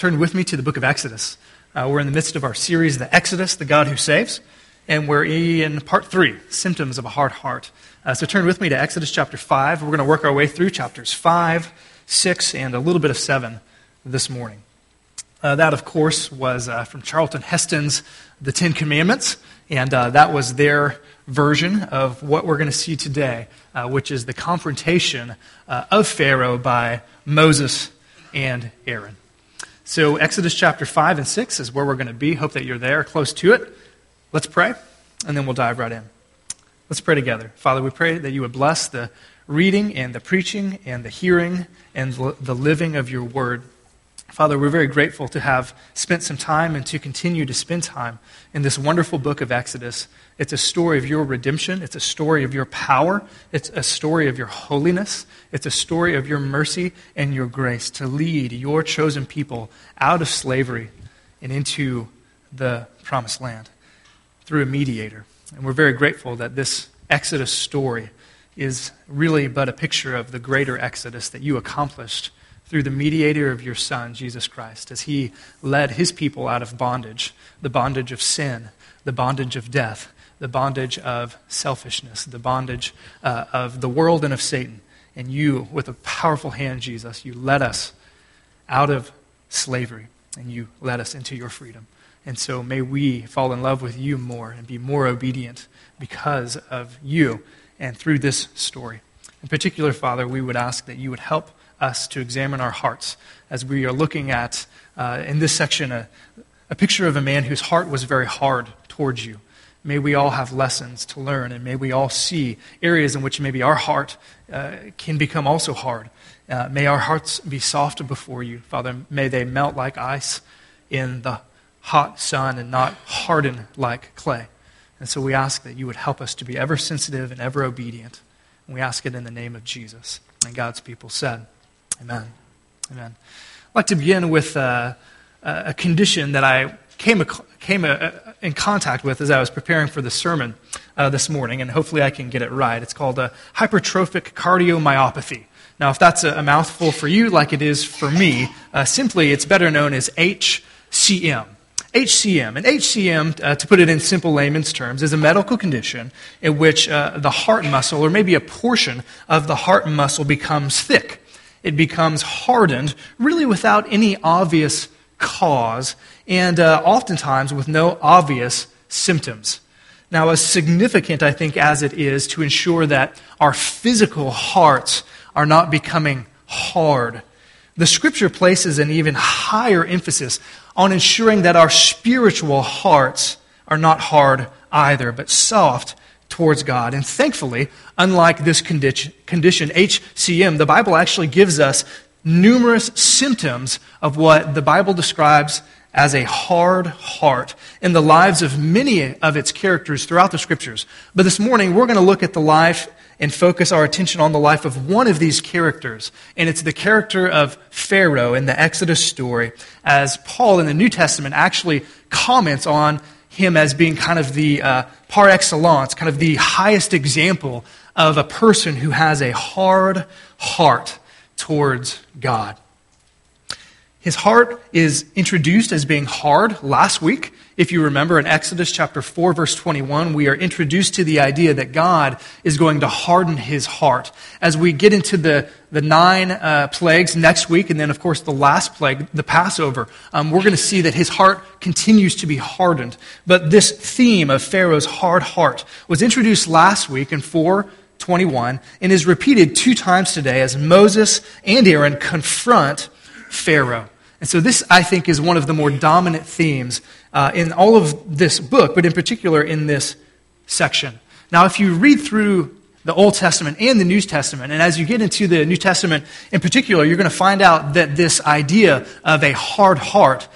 Turn with me to the book of Exodus. We're in the midst of our series, The Exodus, The God Who Saves, and we're in part 3, Symptoms of a Hard Heart. So turn with me to Exodus chapter 5. We're going to work our way through chapters 5, 6, and a little bit of 7 this morning. That, of course, was from Charlton Heston's The Ten Commandments, and that was their version of what we're going to see today, which is the confrontation of Pharaoh by Moses and Aaron. So Exodus chapter 5 and 6 is where we're going to be. Hope that you're there, close to it. Let's pray, and then we'll dive right in. Let's pray together. Father, we pray that you would bless the reading and the preaching and the hearing and the living of your word. Father, we're very grateful to have spent some time and to continue to spend time in this wonderful book of Exodus. It's a story of your redemption. It's a story of your power. It's a story of your holiness. It's a story of your mercy and your grace to lead your chosen people out of slavery and into the promised land through a mediator. And we're very grateful that this Exodus story is really but a picture of the greater Exodus that you accomplished through the mediator of your Son, Jesus Christ, as he led his people out of bondage, the bondage of sin, the bondage of death, the bondage of selfishness, the bondage of the world and of Satan. And you, with a powerful hand, Jesus, you led us out of slavery, and you led us into your freedom. And so may we fall in love with you more and be more obedient because of you and through this story. In particular, Father, we would ask that you would help us to examine our hearts as we are looking at, in this section, a picture of a man whose heart was very hard towards you. May we all have lessons to learn, and may we all see areas in which maybe our heart can become also hard. May our hearts be soft before you, Father. May they melt like ice in the hot sun and not harden like clay. And so we ask that you would help us to be ever sensitive and ever obedient. And we ask it in the name of Jesus. And God's people said, Amen. Amen. I'd like to begin with a condition that I came in contact with as I was preparing for the sermon this morning, and hopefully I can get it right. It's called hypertrophic cardiomyopathy. Now, if that's a mouthful for you like it is for me, simply it's better known as HCM. HCM. And HCM, to put it in simple layman's terms, is a medical condition in which the heart muscle, or maybe a portion of the heart muscle, becomes thick. It becomes hardened, really without any obvious cause, and oftentimes with no obvious symptoms. Now, as significant, I think, as it is to ensure that our physical hearts are not becoming hard, the Scripture places an even higher emphasis on ensuring that our spiritual hearts are not hard either, but soft towards God. And thankfully, unlike this condition, HCM, the Bible actually gives us numerous symptoms of what the Bible describes as a hard heart in the lives of many of its characters throughout the Scriptures. But this morning, we're going to look at the life and focus our attention on the life of one of these characters, and it's the character of Pharaoh in the Exodus story, as Paul in the New Testament actually comments on him as being kind of the par excellence, kind of the highest example of a person who has a hard heart towards God. His heart is introduced as being hard last week. If you remember, in Exodus chapter 4, verse 21, we are introduced to the idea that God is going to harden his heart. As we get into the 9 plagues next week, and then, of course, the last plague, the Passover, we're going to see that his heart continues to be hardened. But this theme of Pharaoh's hard heart was introduced last week in 4:21 and is repeated 2 times today as Moses and Aaron confront Pharaoh. And so this, I think, is one of the more dominant themes in all of this book, but in particular in this section. Now, if you read through the Old Testament and the New Testament, and as you get into the New Testament in particular, you're going to find out that this idea of a hard heart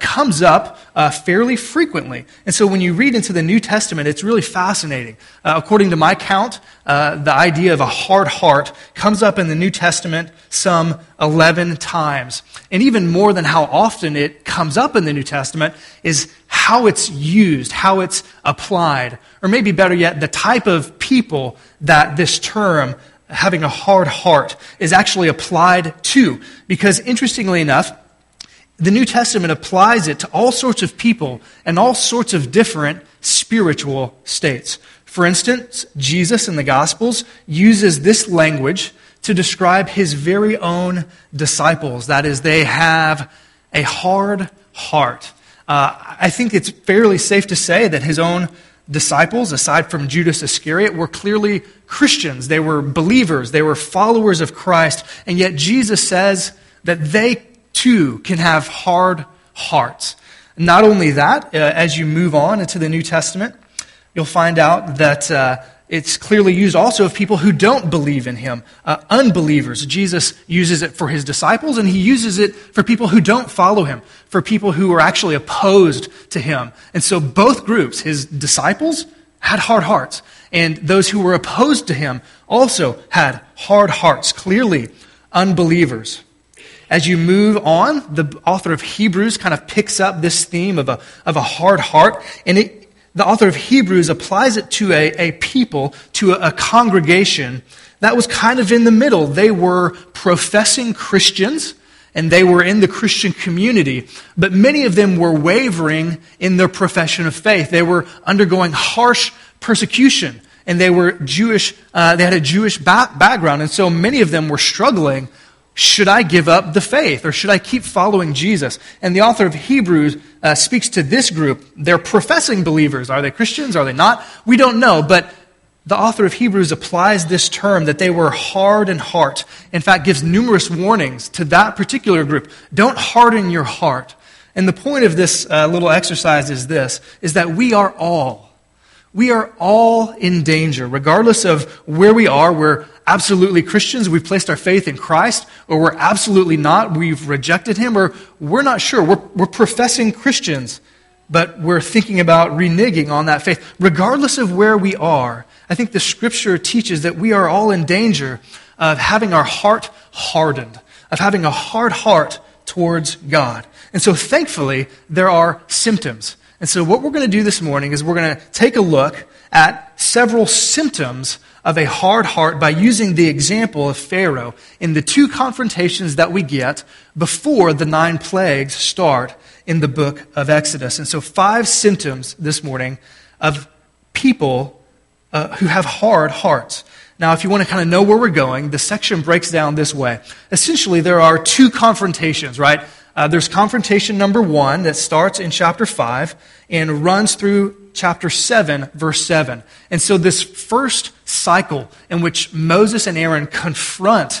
comes up fairly frequently. And so when you read into the New Testament, it's really fascinating. According to my count, the idea of a hard heart comes up in the New Testament some 11 times. And even more than how often it comes up in the New Testament is how it's used, how it's applied, or maybe better yet, the type of people that this term, having a hard heart, is actually applied to. Because interestingly enough, the New Testament applies it to all sorts of people and all sorts of different spiritual states. For instance, Jesus in the Gospels uses this language to describe his very own disciples. That is, they have a hard heart. I think it's fairly safe to say that his own disciples, aside from Judas Iscariot, were clearly Christians. They were believers. They were followers of Christ. And yet Jesus says that they too can have hard hearts. Not only that, as you move on into the New Testament, you'll find out that it's clearly used also of people who don't believe in him, unbelievers. Jesus uses it for his disciples, and he uses it for people who don't follow him, for people who are actually opposed to him. And so both groups, his disciples, had hard hearts, and those who were opposed to him also had hard hearts, clearly unbelievers. As you move on, the author of Hebrews kind of picks up this theme of a hard heart, and the author of Hebrews applies it to a people, to a congregation that was kind of in the middle. They were professing Christians, and they were in the Christian community, but many of them were wavering in their profession of faith. They were undergoing harsh persecution, and they were Jewish. They had a Jewish background, and so many of them were struggling. Should I give up the faith, or should I keep following Jesus? And the author of Hebrews speaks to this group. They're professing believers. Are they Christians? Are they not? We don't know, but the author of Hebrews applies this term that they were hard in heart. In fact, gives numerous warnings to that particular group. Don't harden your heart. And the point of this little exercise is this, is that we are all in danger, regardless of where we are. We're absolutely Christians, we've placed our faith in Christ, or we're absolutely not, we've rejected him, or we're not sure. We're professing Christians, but we're thinking about reneging on that faith. Regardless of where we are, I think the Scripture teaches that we are all in danger of having our heart hardened, of having a hard heart towards God. And so thankfully, there are symptoms. And so what we're going to do this morning is we're going to take a look at several symptoms of a hard heart by using the example of Pharaoh in the two confrontations that we get before the 9 plagues start in the book of Exodus. And so 5 symptoms this morning of people who have hard hearts. Now, if you want to kind of know where we're going, the section breaks down this way. Essentially, there are two confrontations, right? There's confrontation number 1 that starts in chapter 5 and runs through chapter 7, verse 7. And so this first cycle in which Moses and Aaron confront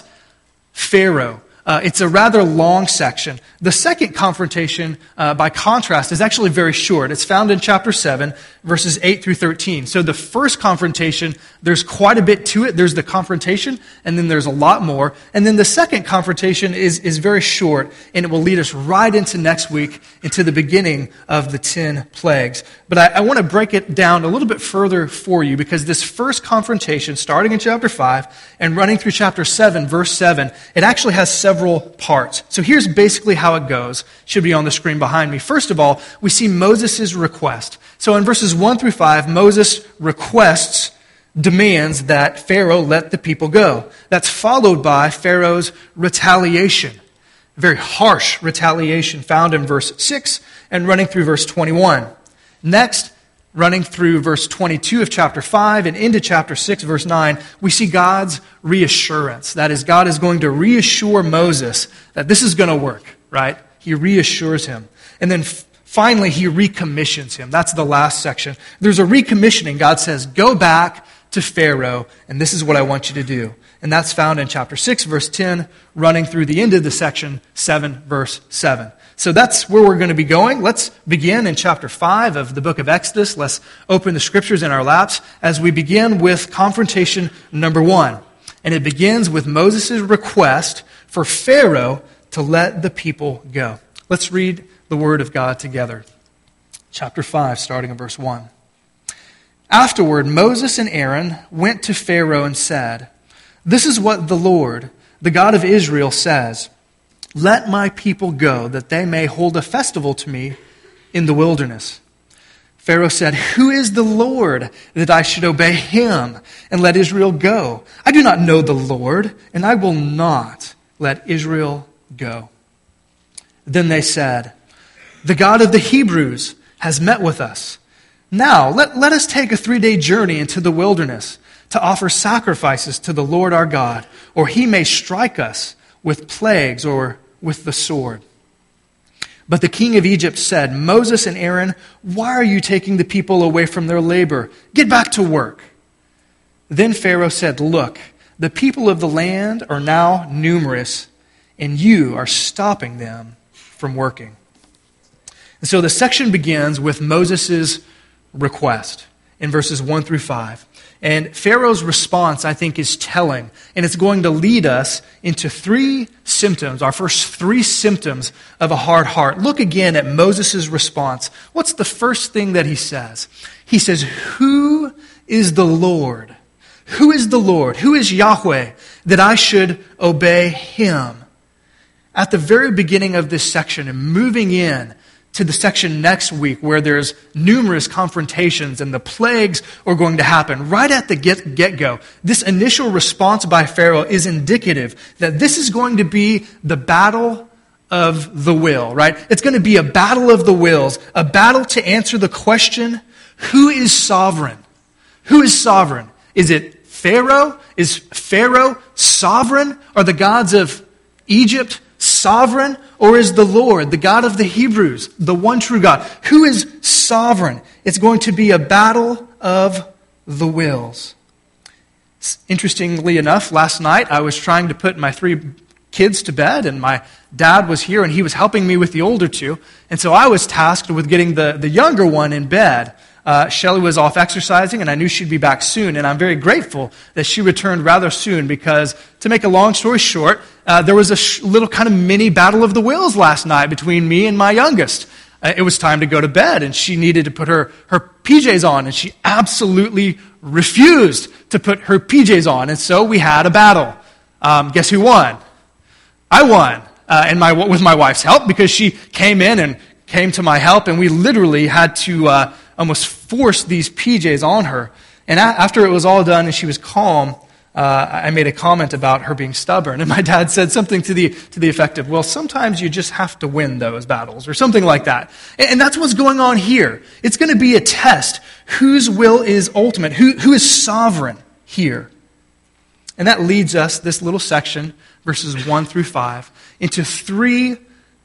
Pharaoh, it's a rather long section. The second confrontation, by contrast, is actually very short. It's found in chapter 7, verses 8 through 13. So the first confrontation, there's quite a bit to it. There's the confrontation, and then there's a lot more. And then the second confrontation is very short, and it will lead us right into next week, into the beginning of the 10 plagues. But I want to break it down a little bit further for you, because this first confrontation, starting in chapter 5 and running through chapter 7, verse 7, it actually has several parts. So here's basically how it goes. Should be on the screen behind me. First of all, we see Moses' request. So in verses 1 through 5, Moses demands that Pharaoh let the people go. That's followed by Pharaoh's retaliation, very harsh retaliation found in verse 6 and running through verse 21. Next, running through verse 22 of chapter 5 and into chapter 6, verse 9, we see God's reassurance. That is, God is going to reassure Moses that this is going to work, right? He reassures him. And then finally, he recommissions him. That's the last section. There's a recommissioning. God says, go back to Pharaoh, and this is what I want you to do. And that's found in chapter 6, verse 10, running through the end of the section, 7, verse 7. So that's where we're going to be going. Let's begin in chapter 5 of the book of Exodus. Let's open the scriptures in our laps as we begin with confrontation number 1. And it begins with Moses' request for Pharaoh to let the people go. Let's read the word of God together. Chapter 5, starting in verse 1. Afterward, Moses and Aaron went to Pharaoh and said, "This is what the Lord, the God of Israel, says, let my people go, that they may hold a festival to me in the wilderness." Pharaoh said, "Who is the Lord that I should obey him and let Israel go? I do not know the Lord, and I will not let Israel go." Then they said, "The God of the Hebrews has met with us. Now let us take a 3-day journey into the wilderness to offer sacrifices to the Lord our God, or he may strike us with plagues or with the sword." But the king of Egypt said, "Moses and Aaron, why are you taking the people away from their labor? Get back to work." Then Pharaoh said, "Look, the people of the land are now numerous, and you are stopping them from working." And so the section begins with Moses' request in verses 1 through 5. And Pharaoh's response, I think, is telling. And it's going to lead us into 3 symptoms, our first 3 symptoms of a hard heart. Look again at Moses' response. What's the first thing that he says? He says, "Who is the Lord? Who is the Lord? Who is Yahweh that I should obey him?" At the very beginning of this section and moving in to the section next week where there's numerous confrontations and the plagues are going to happen. Right at the get-go, this initial response by Pharaoh is indicative that this is going to be the battle of the will, right? It's going to be a battle of the wills, a battle to answer the question, who is sovereign? Who is sovereign? Is it Pharaoh? Is Pharaoh sovereign? Are the gods of Egypt sovereign, or is the Lord, the God of the Hebrews, the one true God? Who is sovereign? It's going to be a battle of the wills. Interestingly enough, last night I was trying to put my 3 kids to bed, and my dad was here, and he was helping me with the older 2, and so I was tasked with getting the younger one in bed. Shelly was off exercising, and I knew she'd be back soon, and I'm very grateful that she returned rather soon because, to make a long story short, there was a little kind of mini battle of the wills last night between me and my youngest. It was time to go to bed, and she needed to put her PJs on, and she absolutely refused to put her PJs on, and so we had a battle. Guess who won? I won, with my wife's help, because she came to my help, and we literally had to almost forced these PJs on her. And after it was all done and she was calm, I made a comment about her being stubborn. And my dad said something to the effect of, "Well, sometimes you just have to win those battles," or something like that. And that's what's going on here. It's going to be a test. Whose will is ultimate? Who is sovereign here? And that leads us, this little section, verses 1 through 5, into 3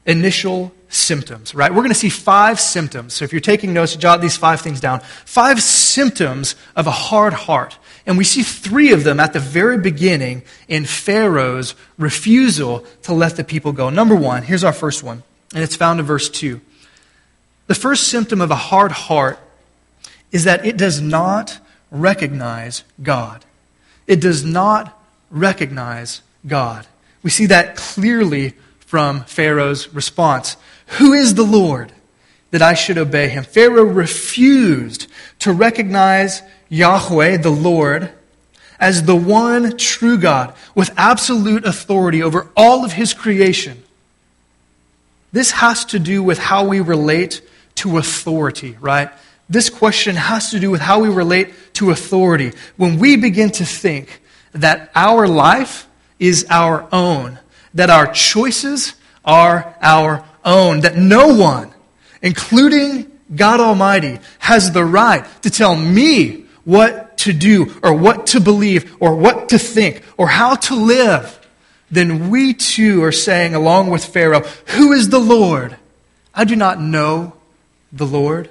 initial symptoms, right? We're going to see 5 symptoms. So if you're taking notes, jot these 5 things down. 5 symptoms of a hard heart. And we see 3 of them at the very beginning in Pharaoh's refusal to let the people go. Number 1, here's our first one, and it's found in verse 2. The first symptom of a hard heart is that it does not recognize God. It does not recognize God. We see that clearly from Pharaoh's response. Who is the Lord that I should obey him? Pharaoh refused to recognize Yahweh, the Lord, as the one true God with absolute authority over all of his creation. This has to do with how we relate to authority, right? This question has to do with how we relate to authority. When we begin to think that our life is our own, that our choices are our own, that no one, including God Almighty, has the right to tell me what to do or what to believe or what to think or how to live, then we too are saying, along with Pharaoh, who is the Lord? I do not know the Lord.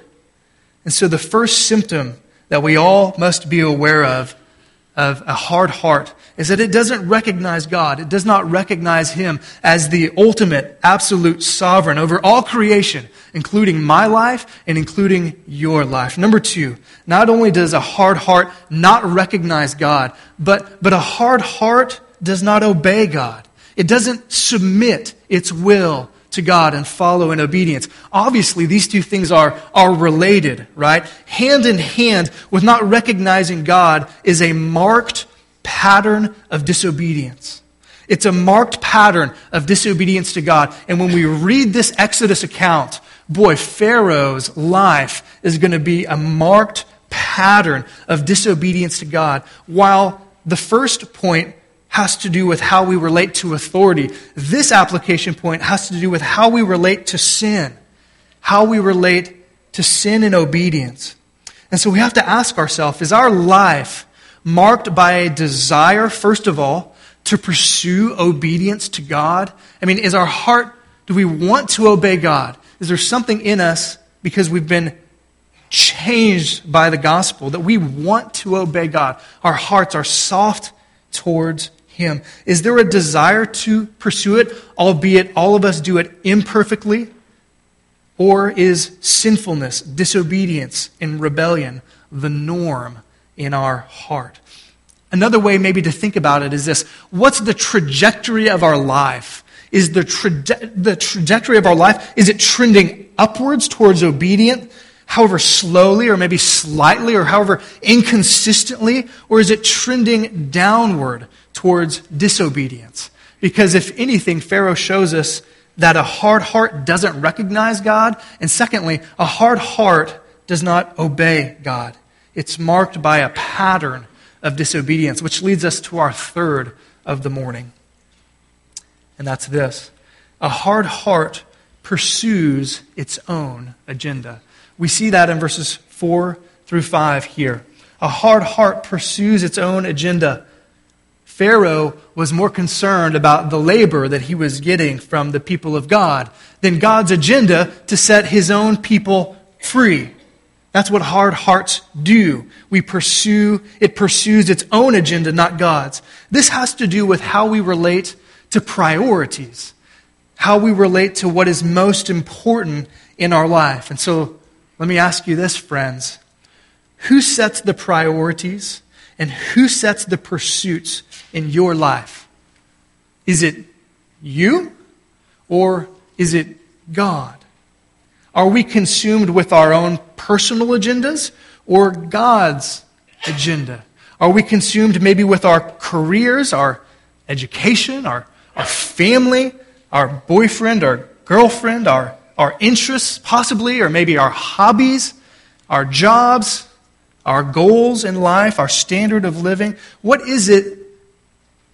And so the first symptom that we all must be aware of a hard heart is that it doesn't recognize God. It does not recognize him as the ultimate, absolute sovereign over all creation, including my life and including your life. Number 2, not only does a hard heart not recognize God, but a hard heart does not obey God. It doesn't submit its will to God and follow in obedience. Obviously, these 2 things are related, right? Hand in hand with not recognizing God is a marked pattern of disobedience. It's a marked pattern of disobedience to God. And when we read this Exodus account, boy, Pharaoh's life is going to be a marked pattern of disobedience to God. While the first point has to do with how we relate to authority. This application point has to do with how we relate to sin. How we relate to sin and obedience. And so we have to ask ourselves, is our life marked by a desire, first of all, to pursue obedience to God? I mean, is our heart, do we want to obey God? Is there something in us, because we've been changed by the gospel, that we want to obey God? Our hearts are soft towards Him. Is there a desire to pursue it, albeit all of us do it imperfectly? Or is sinfulness, disobedience, and rebellion the norm in our heart? Another way maybe to think about it is this. What's the trajectory of our life? Is the trajectory of our life, is it trending upwards towards obedience, however slowly or maybe slightly or however inconsistently? Or is it trending downward towards disobedience? Because if anything, Pharaoh shows us that a hard heart doesn't recognize God. And secondly, a hard heart does not obey God. It's marked by a pattern of disobedience, which leads us to our third of the morning. And that's this. A hard heart pursues its own agenda. We see that in verses 4 through 5 here. A hard heart pursues its own agenda. Pharaoh was more concerned about the labor that he was getting from the people of God than God's agenda to set His own people free. That's what hard hearts do. It pursues its own agenda, not God's. This has to do with how we relate to priorities, how we relate to what is most important in our life. And so let me ask you this, friends. Who sets the priorities and who sets the pursuits in your life? Is it you or is it God? Are we consumed with our own personal agendas or God's agenda? Are we consumed maybe with our careers, our education, our family, our boyfriend, our girlfriend, our interests possibly, or maybe our hobbies, our jobs, our goals in life, our standard of living? What is it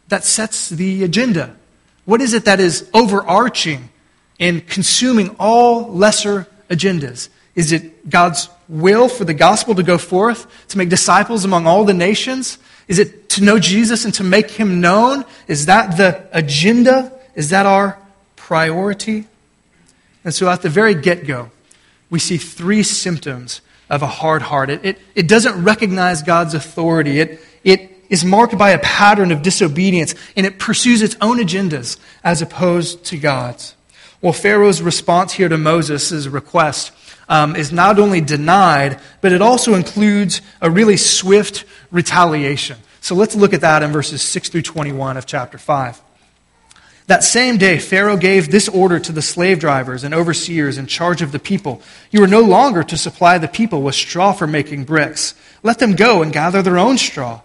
that sets the agenda? What is it that is overarching and consuming all lesser agendas? Is it God's will for the gospel to go forth, to make disciples among all the nations? Is it to know Jesus and to make Him known? Is that the agenda? Is that our priority? And so at the very get-go, we see three symptoms of a hard heart. It doesn't recognize God's authority. It is marked by a pattern of disobedience, and it pursues its own agendas as opposed to God's. Well, Pharaoh's response here to Moses' request is not only denied, but it also includes a really swift retaliation. So let's look at that in verses 6 through 21 of chapter 5. That same day, Pharaoh gave this order to the slave drivers and overseers in charge of the people. You are no longer to supply the people with straw for making bricks. Let them go and gather their own straw,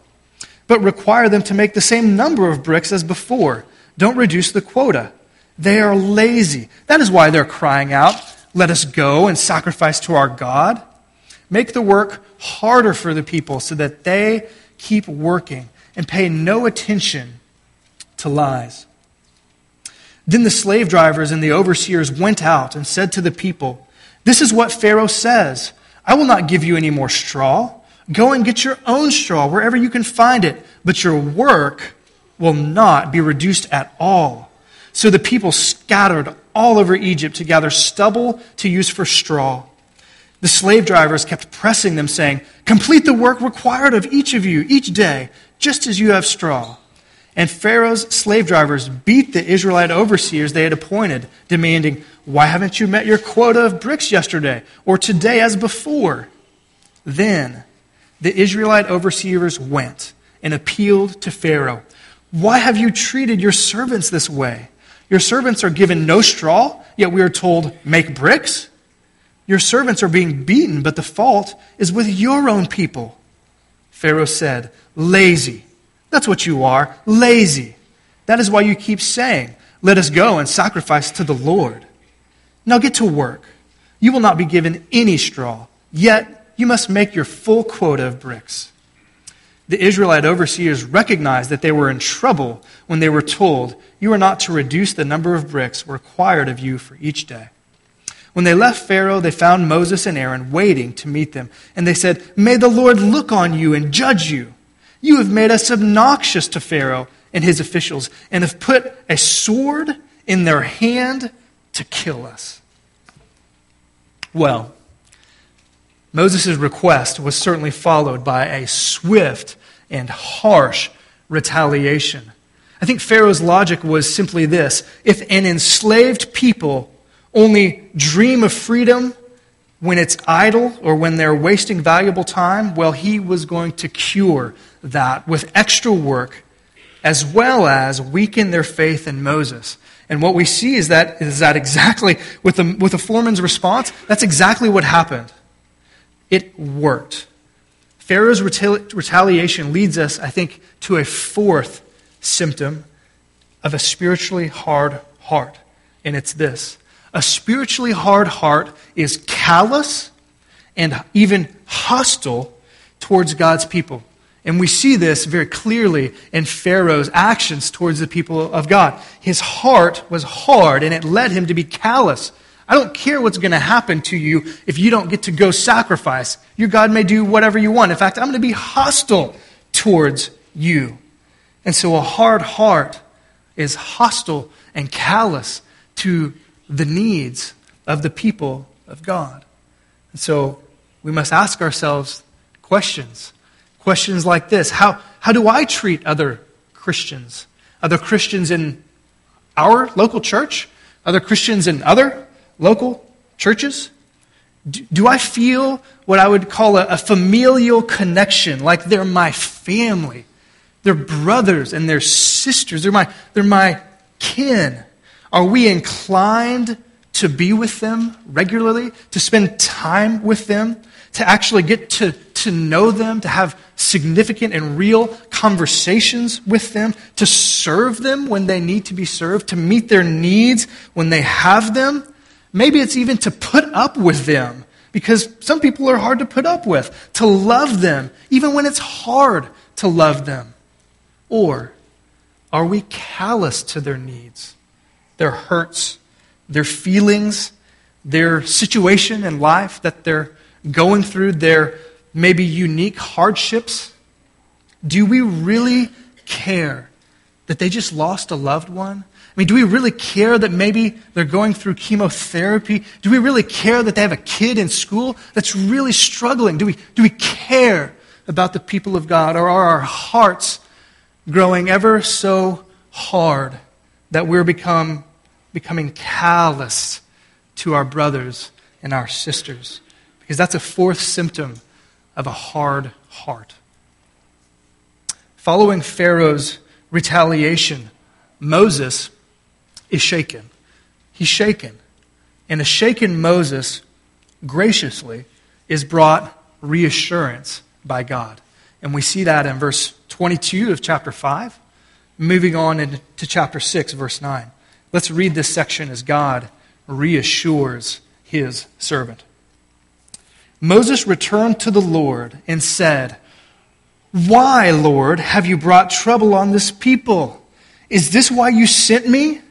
but require them to make the same number of bricks as before. Don't reduce the quota. They are lazy. That is why they're crying out, "Let us go and sacrifice to our God." Make the work harder for the people so that they keep working and pay no attention to lies. Then the slave drivers and the overseers went out and said to the people, "This is what Pharaoh says, I will not give you any more straw. Go and get your own straw wherever you can find it, but your work will not be reduced at all." So the people scattered all over Egypt to gather stubble to use for straw. The slave drivers kept pressing them, saying, "Complete the work required of each of you each day, just as you have straw." And Pharaoh's slave drivers beat the Israelite overseers they had appointed, demanding, "Why haven't you met your quota of bricks yesterday or today as before?" Then the Israelite overseers went and appealed to Pharaoh. "Why have you treated your servants this way? Your servants are given no straw, yet we are told, 'Make bricks.' Your servants are being beaten, but the fault is with your own people." Pharaoh said, "Lazy. That's what you are, lazy. That is why you keep saying, 'Let us go and sacrifice to the Lord.' Now get to work. You will not be given any straw, yet you must make your full quota of bricks." The Israelite overseers recognized that they were in trouble when they were told, "You are not to reduce the number of bricks required of you for each day." When they left Pharaoh, they found Moses and Aaron waiting to meet them, and they said, "May the Lord look on you and judge you. You have made us obnoxious to Pharaoh and his officials, and have put a sword in their hand to kill us." Well, Moses' request was certainly followed by a swift and harsh retaliation. I think Pharaoh's logic was simply this: if an enslaved people only dream of freedom when it's idle or when they're wasting valuable time, well, he was going to cure that with extra work as well as weaken their faith in Moses. And what we see is that exactly, with the foreman's response, that's exactly what happened. It worked. Pharaoh's retaliation leads us, I think, to a fourth symptom of a spiritually hard heart, and it's this. A spiritually hard heart is callous and even hostile towards God's people. And we see this very clearly in Pharaoh's actions towards the people of God. His heart was hard, and it led him to be callous. I don't care what's going to happen to you if you don't get to go sacrifice. Your God may do whatever you want. In fact, I'm going to be hostile towards you. And so a hard heart is hostile and callous to the needs of the people of God. And so we must ask ourselves questions. Questions like this: How do I treat other Christians? Other Christians in our local church? Other Christians in other local churches? Do I feel what I would call a familial connection, like they're my family? They're brothers and they're sisters. They're my kin. Are we inclined to be with them regularly, to spend time with them, to actually get to know them, to have significant and real conversations with them, to serve them when they need to be served, to meet their needs when they have them? Maybe it's even to put up with them, because some people are hard to put up with, to love them, even when it's hard to love them. Or are we callous to their needs, their hurts, their feelings, their situation in life that they're going through, their maybe unique hardships? Do we really care that they just lost a loved one? I mean, do we really care that maybe they're going through chemotherapy? Do we really care that they have a kid in school that's really struggling? Do we care about the people of God, or are our hearts growing ever so hard that we're becoming callous to our brothers and our sisters? Because that's a fourth symptom of a hard heart. Following Pharaoh's retaliation, Moses is shaken. He's shaken. And a shaken Moses graciously is brought reassurance by God. And we see that in verse 22 of chapter 5, moving on into chapter 6, verse 9. Let's read this section as God reassures his servant. Moses returned to the Lord and said, "Why, Lord, have you brought trouble on this people? Is this why you sent me?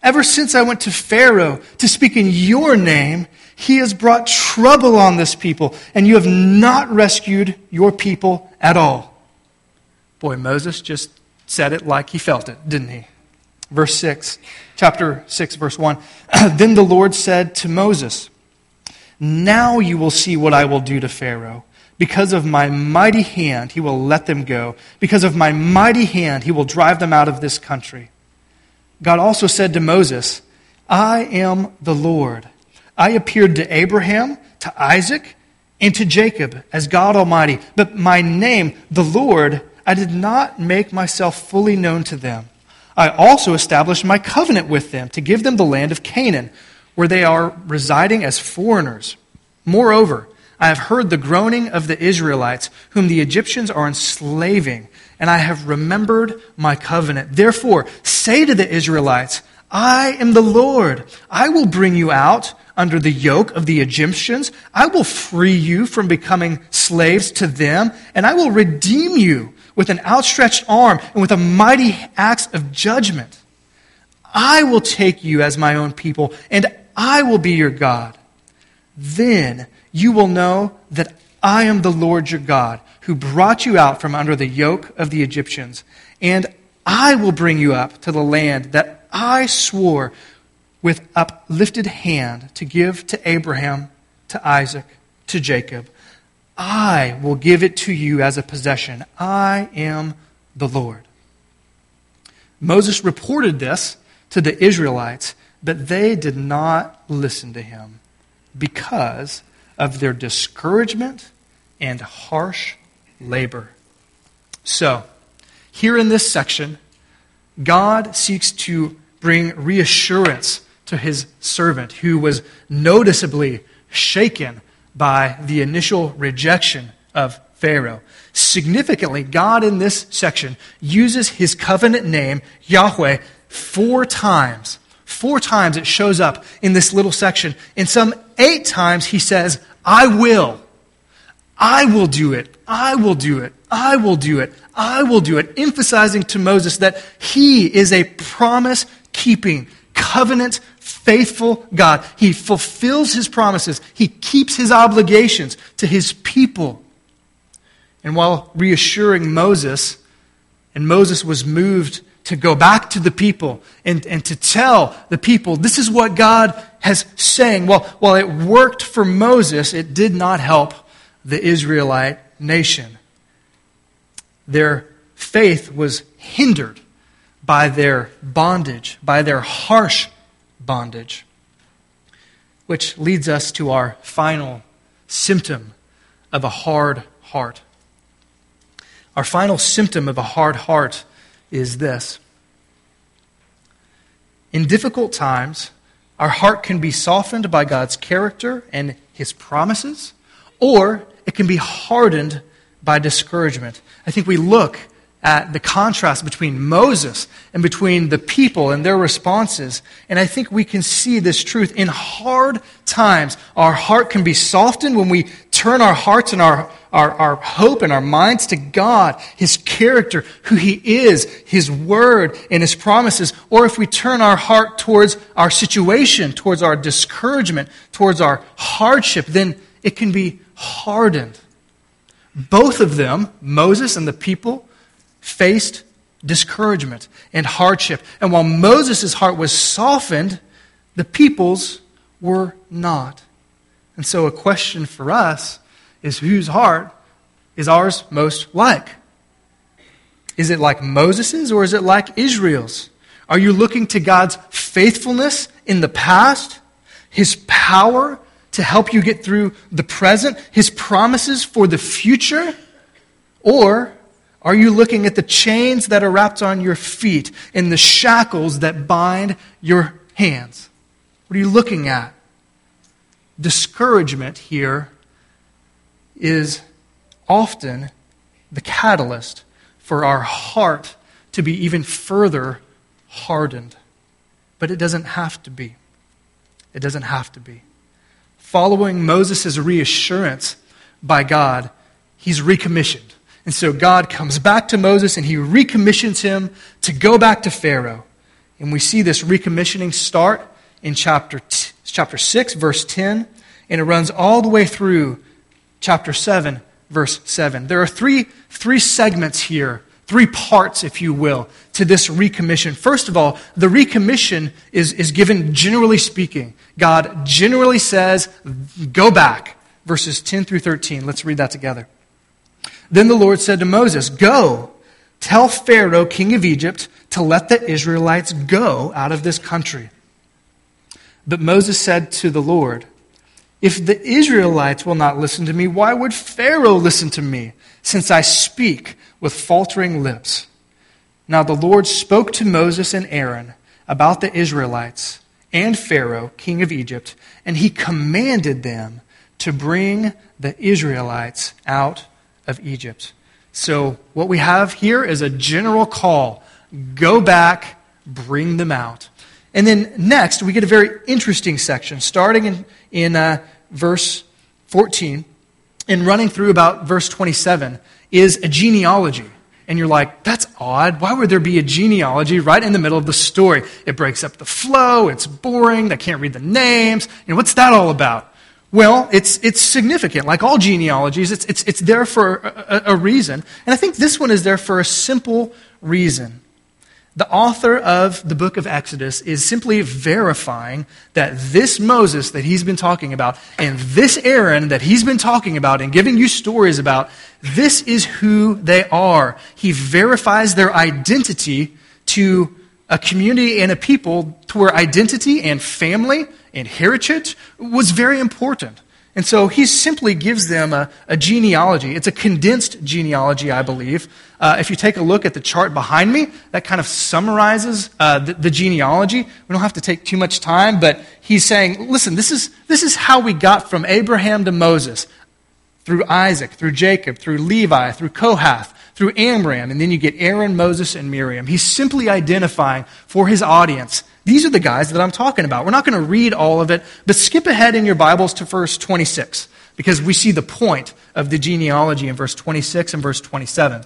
Ever since I went to Pharaoh to speak in your name, he has brought trouble on this people, and you have not rescued your people at all." Boy, Moses just said it like he felt it, didn't he? Verse 6, chapter 6, verse 1. Then the Lord said to Moses, "Now you will see what I will do to Pharaoh. Because of my mighty hand, he will let them go. Because of my mighty hand, he will drive them out of this country." God also said to Moses, "I am the Lord. I appeared to Abraham, to Isaac, and to Jacob as God Almighty. But my name, the Lord, I did not make myself fully known to them. I also established my covenant with them to give them the land of Canaan, where they are residing as foreigners. Moreover, I have heard the groaning of the Israelites, whom the Egyptians are enslaving, and I have remembered my covenant. Therefore, say to the Israelites, 'I am the Lord. I will bring you out. under the yoke of the Egyptians. I will free you from becoming slaves to them, and I will redeem you with an outstretched arm and with a mighty axe of judgment. I will take you as my own people, and I will be your God. Then you will know that I am the Lord your God, who brought you out from under the yoke of the Egyptians, and I will bring you up to the land that I swore with uplifted hand to give to Abraham, to Isaac, to Jacob. I will give it to you as a possession. I am the Lord. Moses reported this to the Israelites, but they did not listen to him because of their discouragement and harsh labor. So, here in this section, God seeks to bring reassurance to his servant who was noticeably shaken by the initial rejection of Pharaoh. Significantly, God in this section uses his covenant name, Yahweh, four times. Four times it shows up in this little section. And some 8 times he says, I will. I will do it. I will do it. I will do it. I will do it. Emphasizing to Moses that he is a promise-keeping, covenant, faithful God. He fulfills his promises. He keeps his obligations to his people. And while reassuring Moses, and Moses was moved to go back to the people and to tell the people, this is what God has saying. Well, while it worked for Moses, it did not help the Israelite nation. Their faith was hindered by their bondage, by their harsh bondage. Which leads us to our final symptom of a hard heart. Our final symptom of a hard heart is this. In difficult times, our heart can be softened by God's character and his promises, or it can be hardened by discouragement. I think we look at the contrast between Moses and between the people and their responses, and I think we can see this truth. In hard times, our heart can be softened when we turn our hearts and our hope and our minds to God, his character, who he is, his word, and his promises. Or if we turn our heart towards our situation, towards our discouragement, towards our hardship, then it can be hardened. Both of them, Moses and the people, faced discouragement and hardship. And while Moses' heart was softened, the people's were not. And so a question for us is, whose heart is ours most like? Is it like Moses's or is it like Israel's? Are you looking to God's faithfulness in the past, his power to help you get through the present, his promises for the future? Or are you looking at the chains that are wrapped on your feet and the shackles that bind your hands? What are you looking at? Discouragement here is often the catalyst for our heart to be even further hardened. But it doesn't have to be. It doesn't have to be. Following Moses' reassurance by God, he's recommissioned. And so God comes back to Moses and he recommissions him to go back to Pharaoh. And we see this recommissioning start in chapter 6, verse 10, and it runs all the way through chapter 7, verse 7. There are three segments here, 3 parts, if you will, to this recommission. First of all, the recommission is given generally speaking. God generally says, go back, verses 10 through 13. Let's read that together. Then the Lord said to Moses, go, tell Pharaoh, king of Egypt, to let the Israelites go out of this country. But Moses said to the Lord, if the Israelites will not listen to me, why would Pharaoh listen to me, since I speak with faltering lips? Now the Lord spoke to Moses and Aaron about the Israelites and Pharaoh, king of Egypt, and he commanded them to bring the Israelites out of Egypt. So what we have here is a general call. Go back, bring them out. And then next, we get a very interesting section, starting in verse 14 and running through about verse 27, is a genealogy. And you're like, that's odd. Why would there be a genealogy right in the middle of the story? It breaks up the flow. It's boring. They can't read the names. You know, what's that all about? Well, it's significant. Like all genealogies, it's there for a reason. And I think this one is there for a simple reason. The author of the book of Exodus is simply verifying that this Moses that he's been talking about and this Aaron that he's been talking about and giving you stories about, this is who they are. He verifies their identity to a community and a people to where identity and family and heritage was very important. And so he simply gives them a genealogy. It's a condensed genealogy, I believe. If you take a look at the chart behind me, that kind of summarizes the genealogy. We don't have to take too much time, but he's saying, listen, this is how we got from Abraham to Moses, through Isaac, through Jacob, through Levi, through Kohath, through Amram, and then you get Aaron, Moses, and Miriam. He's simply identifying for his audience, these are the guys that I'm talking about. We're not going to read all of it, but skip ahead in your Bibles to verse 26 because we see the point of the genealogy in verse 26 and verse 27.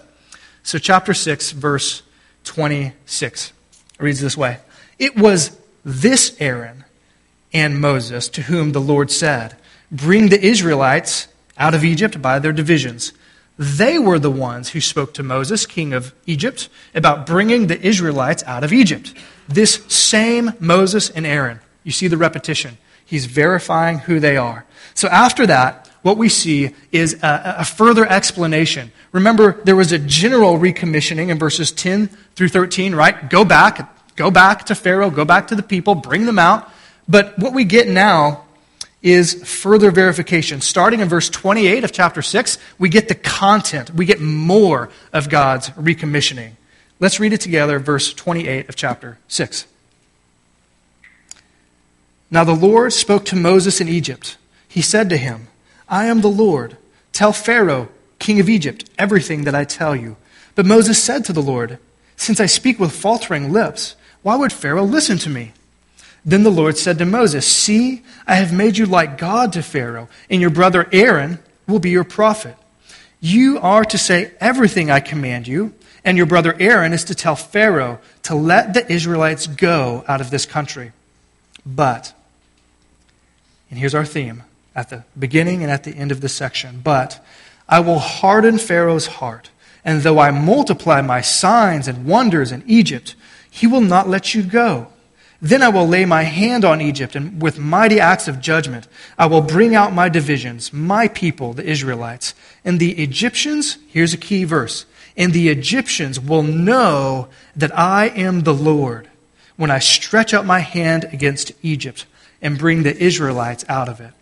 So chapter 6, verse 26 reads this way. It was this Aaron and Moses to whom the Lord said, "Bring the Israelites out of Egypt by their divisions." They were the ones who spoke to Moses, king of Egypt, about bringing the Israelites out of Egypt. This same Moses and Aaron. You see the repetition. He's verifying who they are. So after that, what we see is a further explanation. Remember, there was a general recommissioning in verses 10 through 13, right? Go back to Pharaoh, go back to the people, bring them out. But what we get now is further verification. Starting in verse 28 of chapter 6, we get the content. We get more of God's recommissioning. Let's read it together, verse 28 of chapter 6. Now the Lord spoke to Moses in Egypt. He said to him, "I am the Lord. Tell Pharaoh, king of Egypt, everything that I tell you." But Moses said to the Lord, "Since I speak with faltering lips, why would Pharaoh listen to me?" Then the Lord said to Moses, "See, I have made you like God to Pharaoh, and your brother Aaron will be your prophet. You are to say everything I command you, and your brother Aaron is to tell Pharaoh to let the Israelites go out of this country." But, and here's our theme at the beginning and at the end of this section, but I will harden Pharaoh's heart, and though I multiply my signs and wonders in Egypt, he will not let you go. Then I will lay my hand on Egypt, and with mighty acts of judgment, I will bring out my divisions, my people, the Israelites. And the Egyptians, here's a key verse, and the Egyptians will know that I am the Lord when I stretch out my hand against Egypt and bring the Israelites out of it.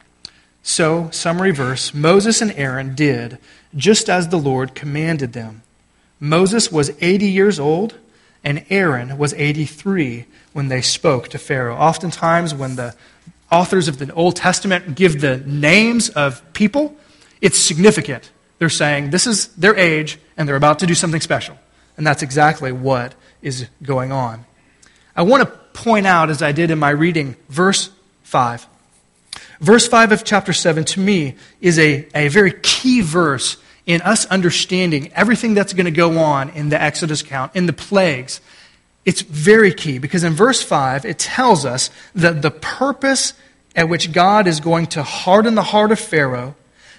So, summary verse, Moses and Aaron did just as the Lord commanded them. Moses was 80 years old, and Aaron was 83 when they spoke to Pharaoh. Oftentimes when the authors of the Old Testament give the names of people, it's significant. They're saying this is their age and they're about to do something special. And that's exactly what is going on. I want to point out, as I did in my reading, verse 5. Verse 5 of chapter 7 to me is a very key verse in us understanding everything that's going to go on in the Exodus account, in the plagues. It's very key because in verse 5, it tells us that the purpose at which God is going to harden the heart of Pharaoh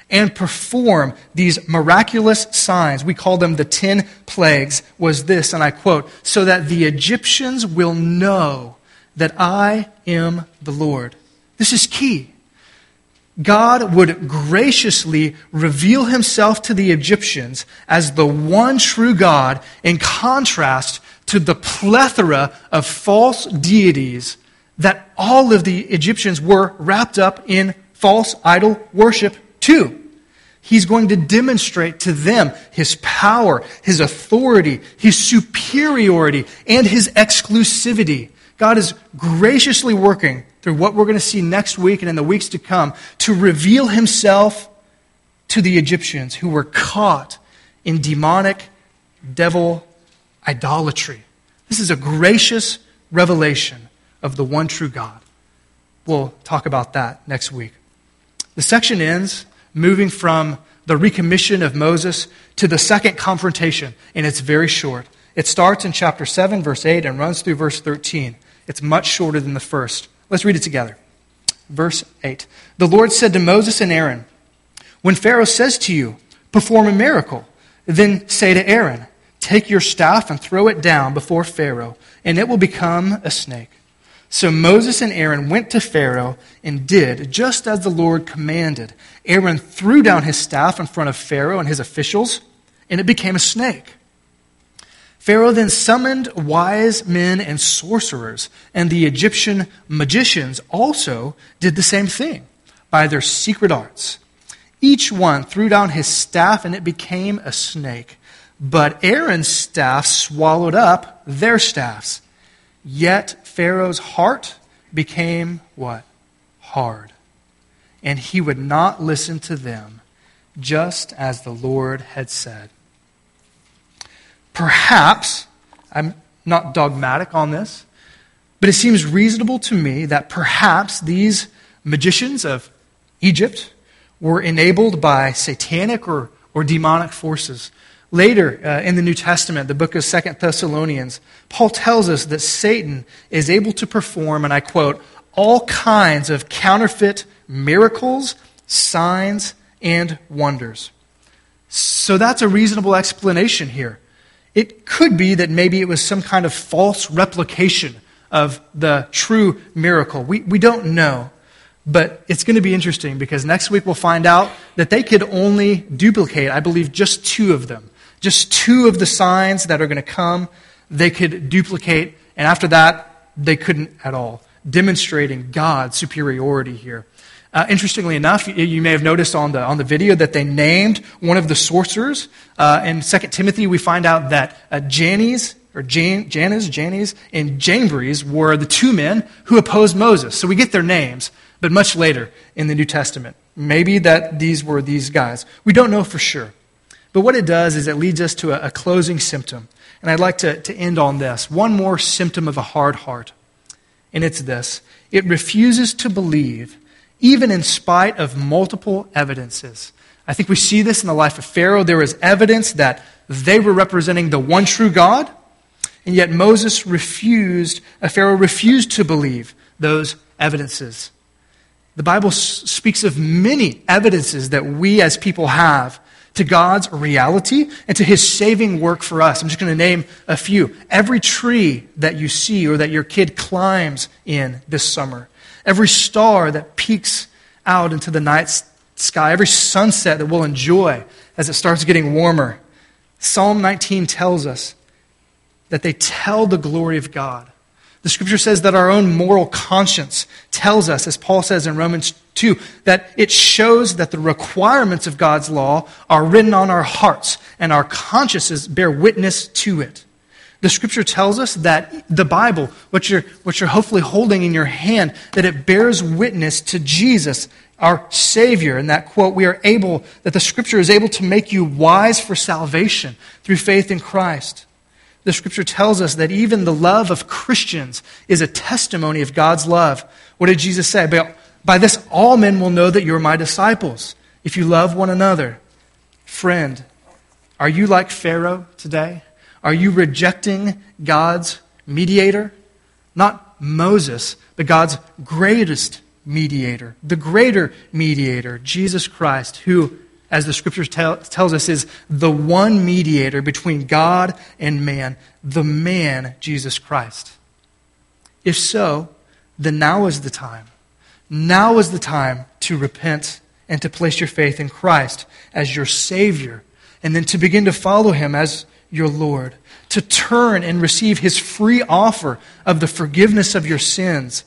and perform these miraculous signs, we call them the 10 plagues, was this, and I quote, "so that the Egyptians will know that I am the Lord." This is key. God would graciously reveal himself to the Egyptians as the one true God in contrast to the plethora of false deities that all of the Egyptians were wrapped up in false idol worship to. He's going to demonstrate to them his power, his authority, his superiority, and his exclusivity. God is graciously working through what we're going to see next week and in the weeks to come to reveal himself to the Egyptians who were caught in demonic devil idolatry. This is a gracious revelation of the one true God. We'll talk about that next week. The section ends moving from the recommission of Moses to the second confrontation, and it's very short. It starts in chapter 7, verse 8, and runs through verse 13. It's much shorter than the first. Let's read it together. Verse 8. The Lord said to Moses and Aaron, "When Pharaoh says to you, 'Perform a miracle,' then say to Aaron, 'Take your staff and throw it down before Pharaoh, and it will become a snake.'" So Moses and Aaron went to Pharaoh and did just as the Lord commanded. Aaron threw down his staff in front of Pharaoh and his officials, and it became a snake. Pharaoh then summoned wise men and sorcerers, and the Egyptian magicians also did the same thing by their secret arts. Each one threw down his staff, and it became a snake. But Aaron's staff swallowed up their staffs. Yet Pharaoh's heart became what? Hard. And he would not listen to them, just as the Lord had said. Perhaps, I'm not dogmatic on this, but it seems reasonable to me that perhaps these magicians of Egypt were enabled by satanic or demonic forces. Later in the New Testament, the book of 2 Thessalonians, Paul tells us that Satan is able to perform, and I quote, all kinds of counterfeit miracles, signs, and wonders. So that's a reasonable explanation here. It could be that maybe it was some kind of false replication of the true miracle. We don't know, but it's going to be interesting because next week we'll find out that they could only duplicate, I believe, just two of them. Just two of the signs that are going to come, they could duplicate, and after that, they couldn't at all, demonstrating God's superiority here. Interestingly enough, you may have noticed on the video that they named one of the sorcerers. In 2 Timothy, we find out that Jannes, and Jambres were the two men who opposed Moses. So we get their names, but much later in the New Testament. Maybe that these were these guys. We don't know for sure. But what it does is it leads us to a closing symptom. And I'd like to end on this. One more symptom of a hard heart. And it's this. It refuses to believe, even in spite of multiple evidences. I think we see this in the life of Pharaoh. There is evidence that they were representing the one true God. And yet Pharaoh refused to believe those evidences. The Bible speaks of many evidences that we as people have to God's reality and to his saving work for us. I'm just going to name a few. Every tree that you see or that your kid climbs in this summer. Every star that peeks out into the night sky. Every sunset that we'll enjoy as it starts getting warmer. Psalm 19 tells us that they tell the glory of God. The scripture says that our own moral conscience tells us, as Paul says in Romans 2, that it shows that the requirements of God's law are written on our hearts and our consciences bear witness to it. The scripture tells us that the Bible, what you're hopefully holding in your hand, that it bears witness to Jesus, our Savior. And that, quote, that the scripture is able to make you wise for salvation through faith in Christ. The scripture tells us that even the love of Christians is a testimony of God's love. What did Jesus say? By this, all men will know that you are my disciples, if you love one another. Friend, are you like Pharaoh today? Are you rejecting God's mediator? Not Moses, but God's greatest mediator, the greater mediator, Jesus Christ, who, as the scripture tells us, is the one mediator between God and man, the man, Jesus Christ. If so, then now is the time. Now is the time to repent and to place your faith in Christ as your Savior, and then to begin to follow him as your Lord, to turn and receive his free offer of the forgiveness of your sins.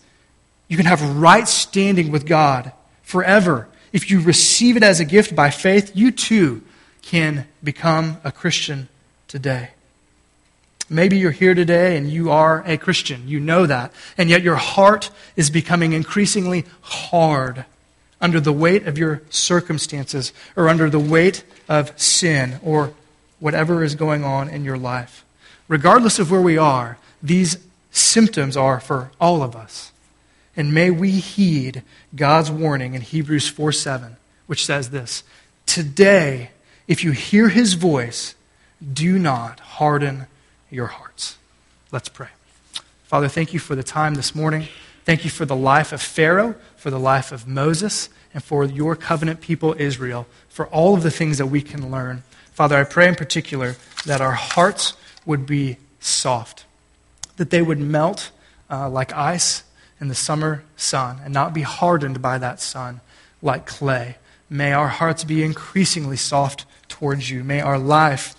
You can have right standing with God forever. If you receive it as a gift by faith, you too can become a Christian today. Maybe you're here today and you are a Christian. You know that. And yet your heart is becoming increasingly hard under the weight of your circumstances or under the weight of sin or whatever is going on in your life. Regardless of where we are, these symptoms are for all of us. And may we heed God's warning in Hebrews 4:7, which says this, "Today, if you hear his voice, do not harden your hearts." Let's pray. Father, thank you for the time this morning. Thank you for the life of Pharaoh, for the life of Moses, and for your covenant people, Israel, for all of the things that we can learn. Father, I pray in particular that our hearts would be soft, that they would melt like ice in the summer sun and not be hardened by that sun like clay. May our hearts be increasingly soft towards you. May our life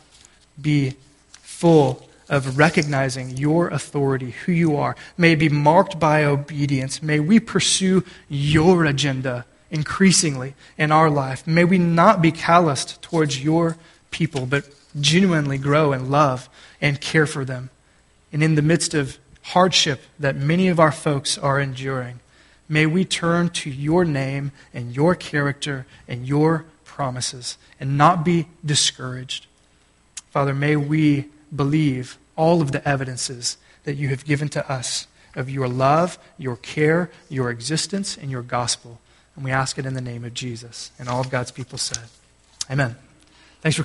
be full of recognizing your authority, who you are. May it be marked by obedience. May we pursue your agenda increasingly in our life. May we not be calloused towards your people, but genuinely grow in love and care for them. And in the midst of hardship that many of our folks are enduring, may we turn to your name and your character and your promises and not be discouraged. Father, may we believe all of the evidences that you have given to us of your love, your care, your existence, and your gospel. And we ask it in the name of Jesus. And all of God's people said, amen.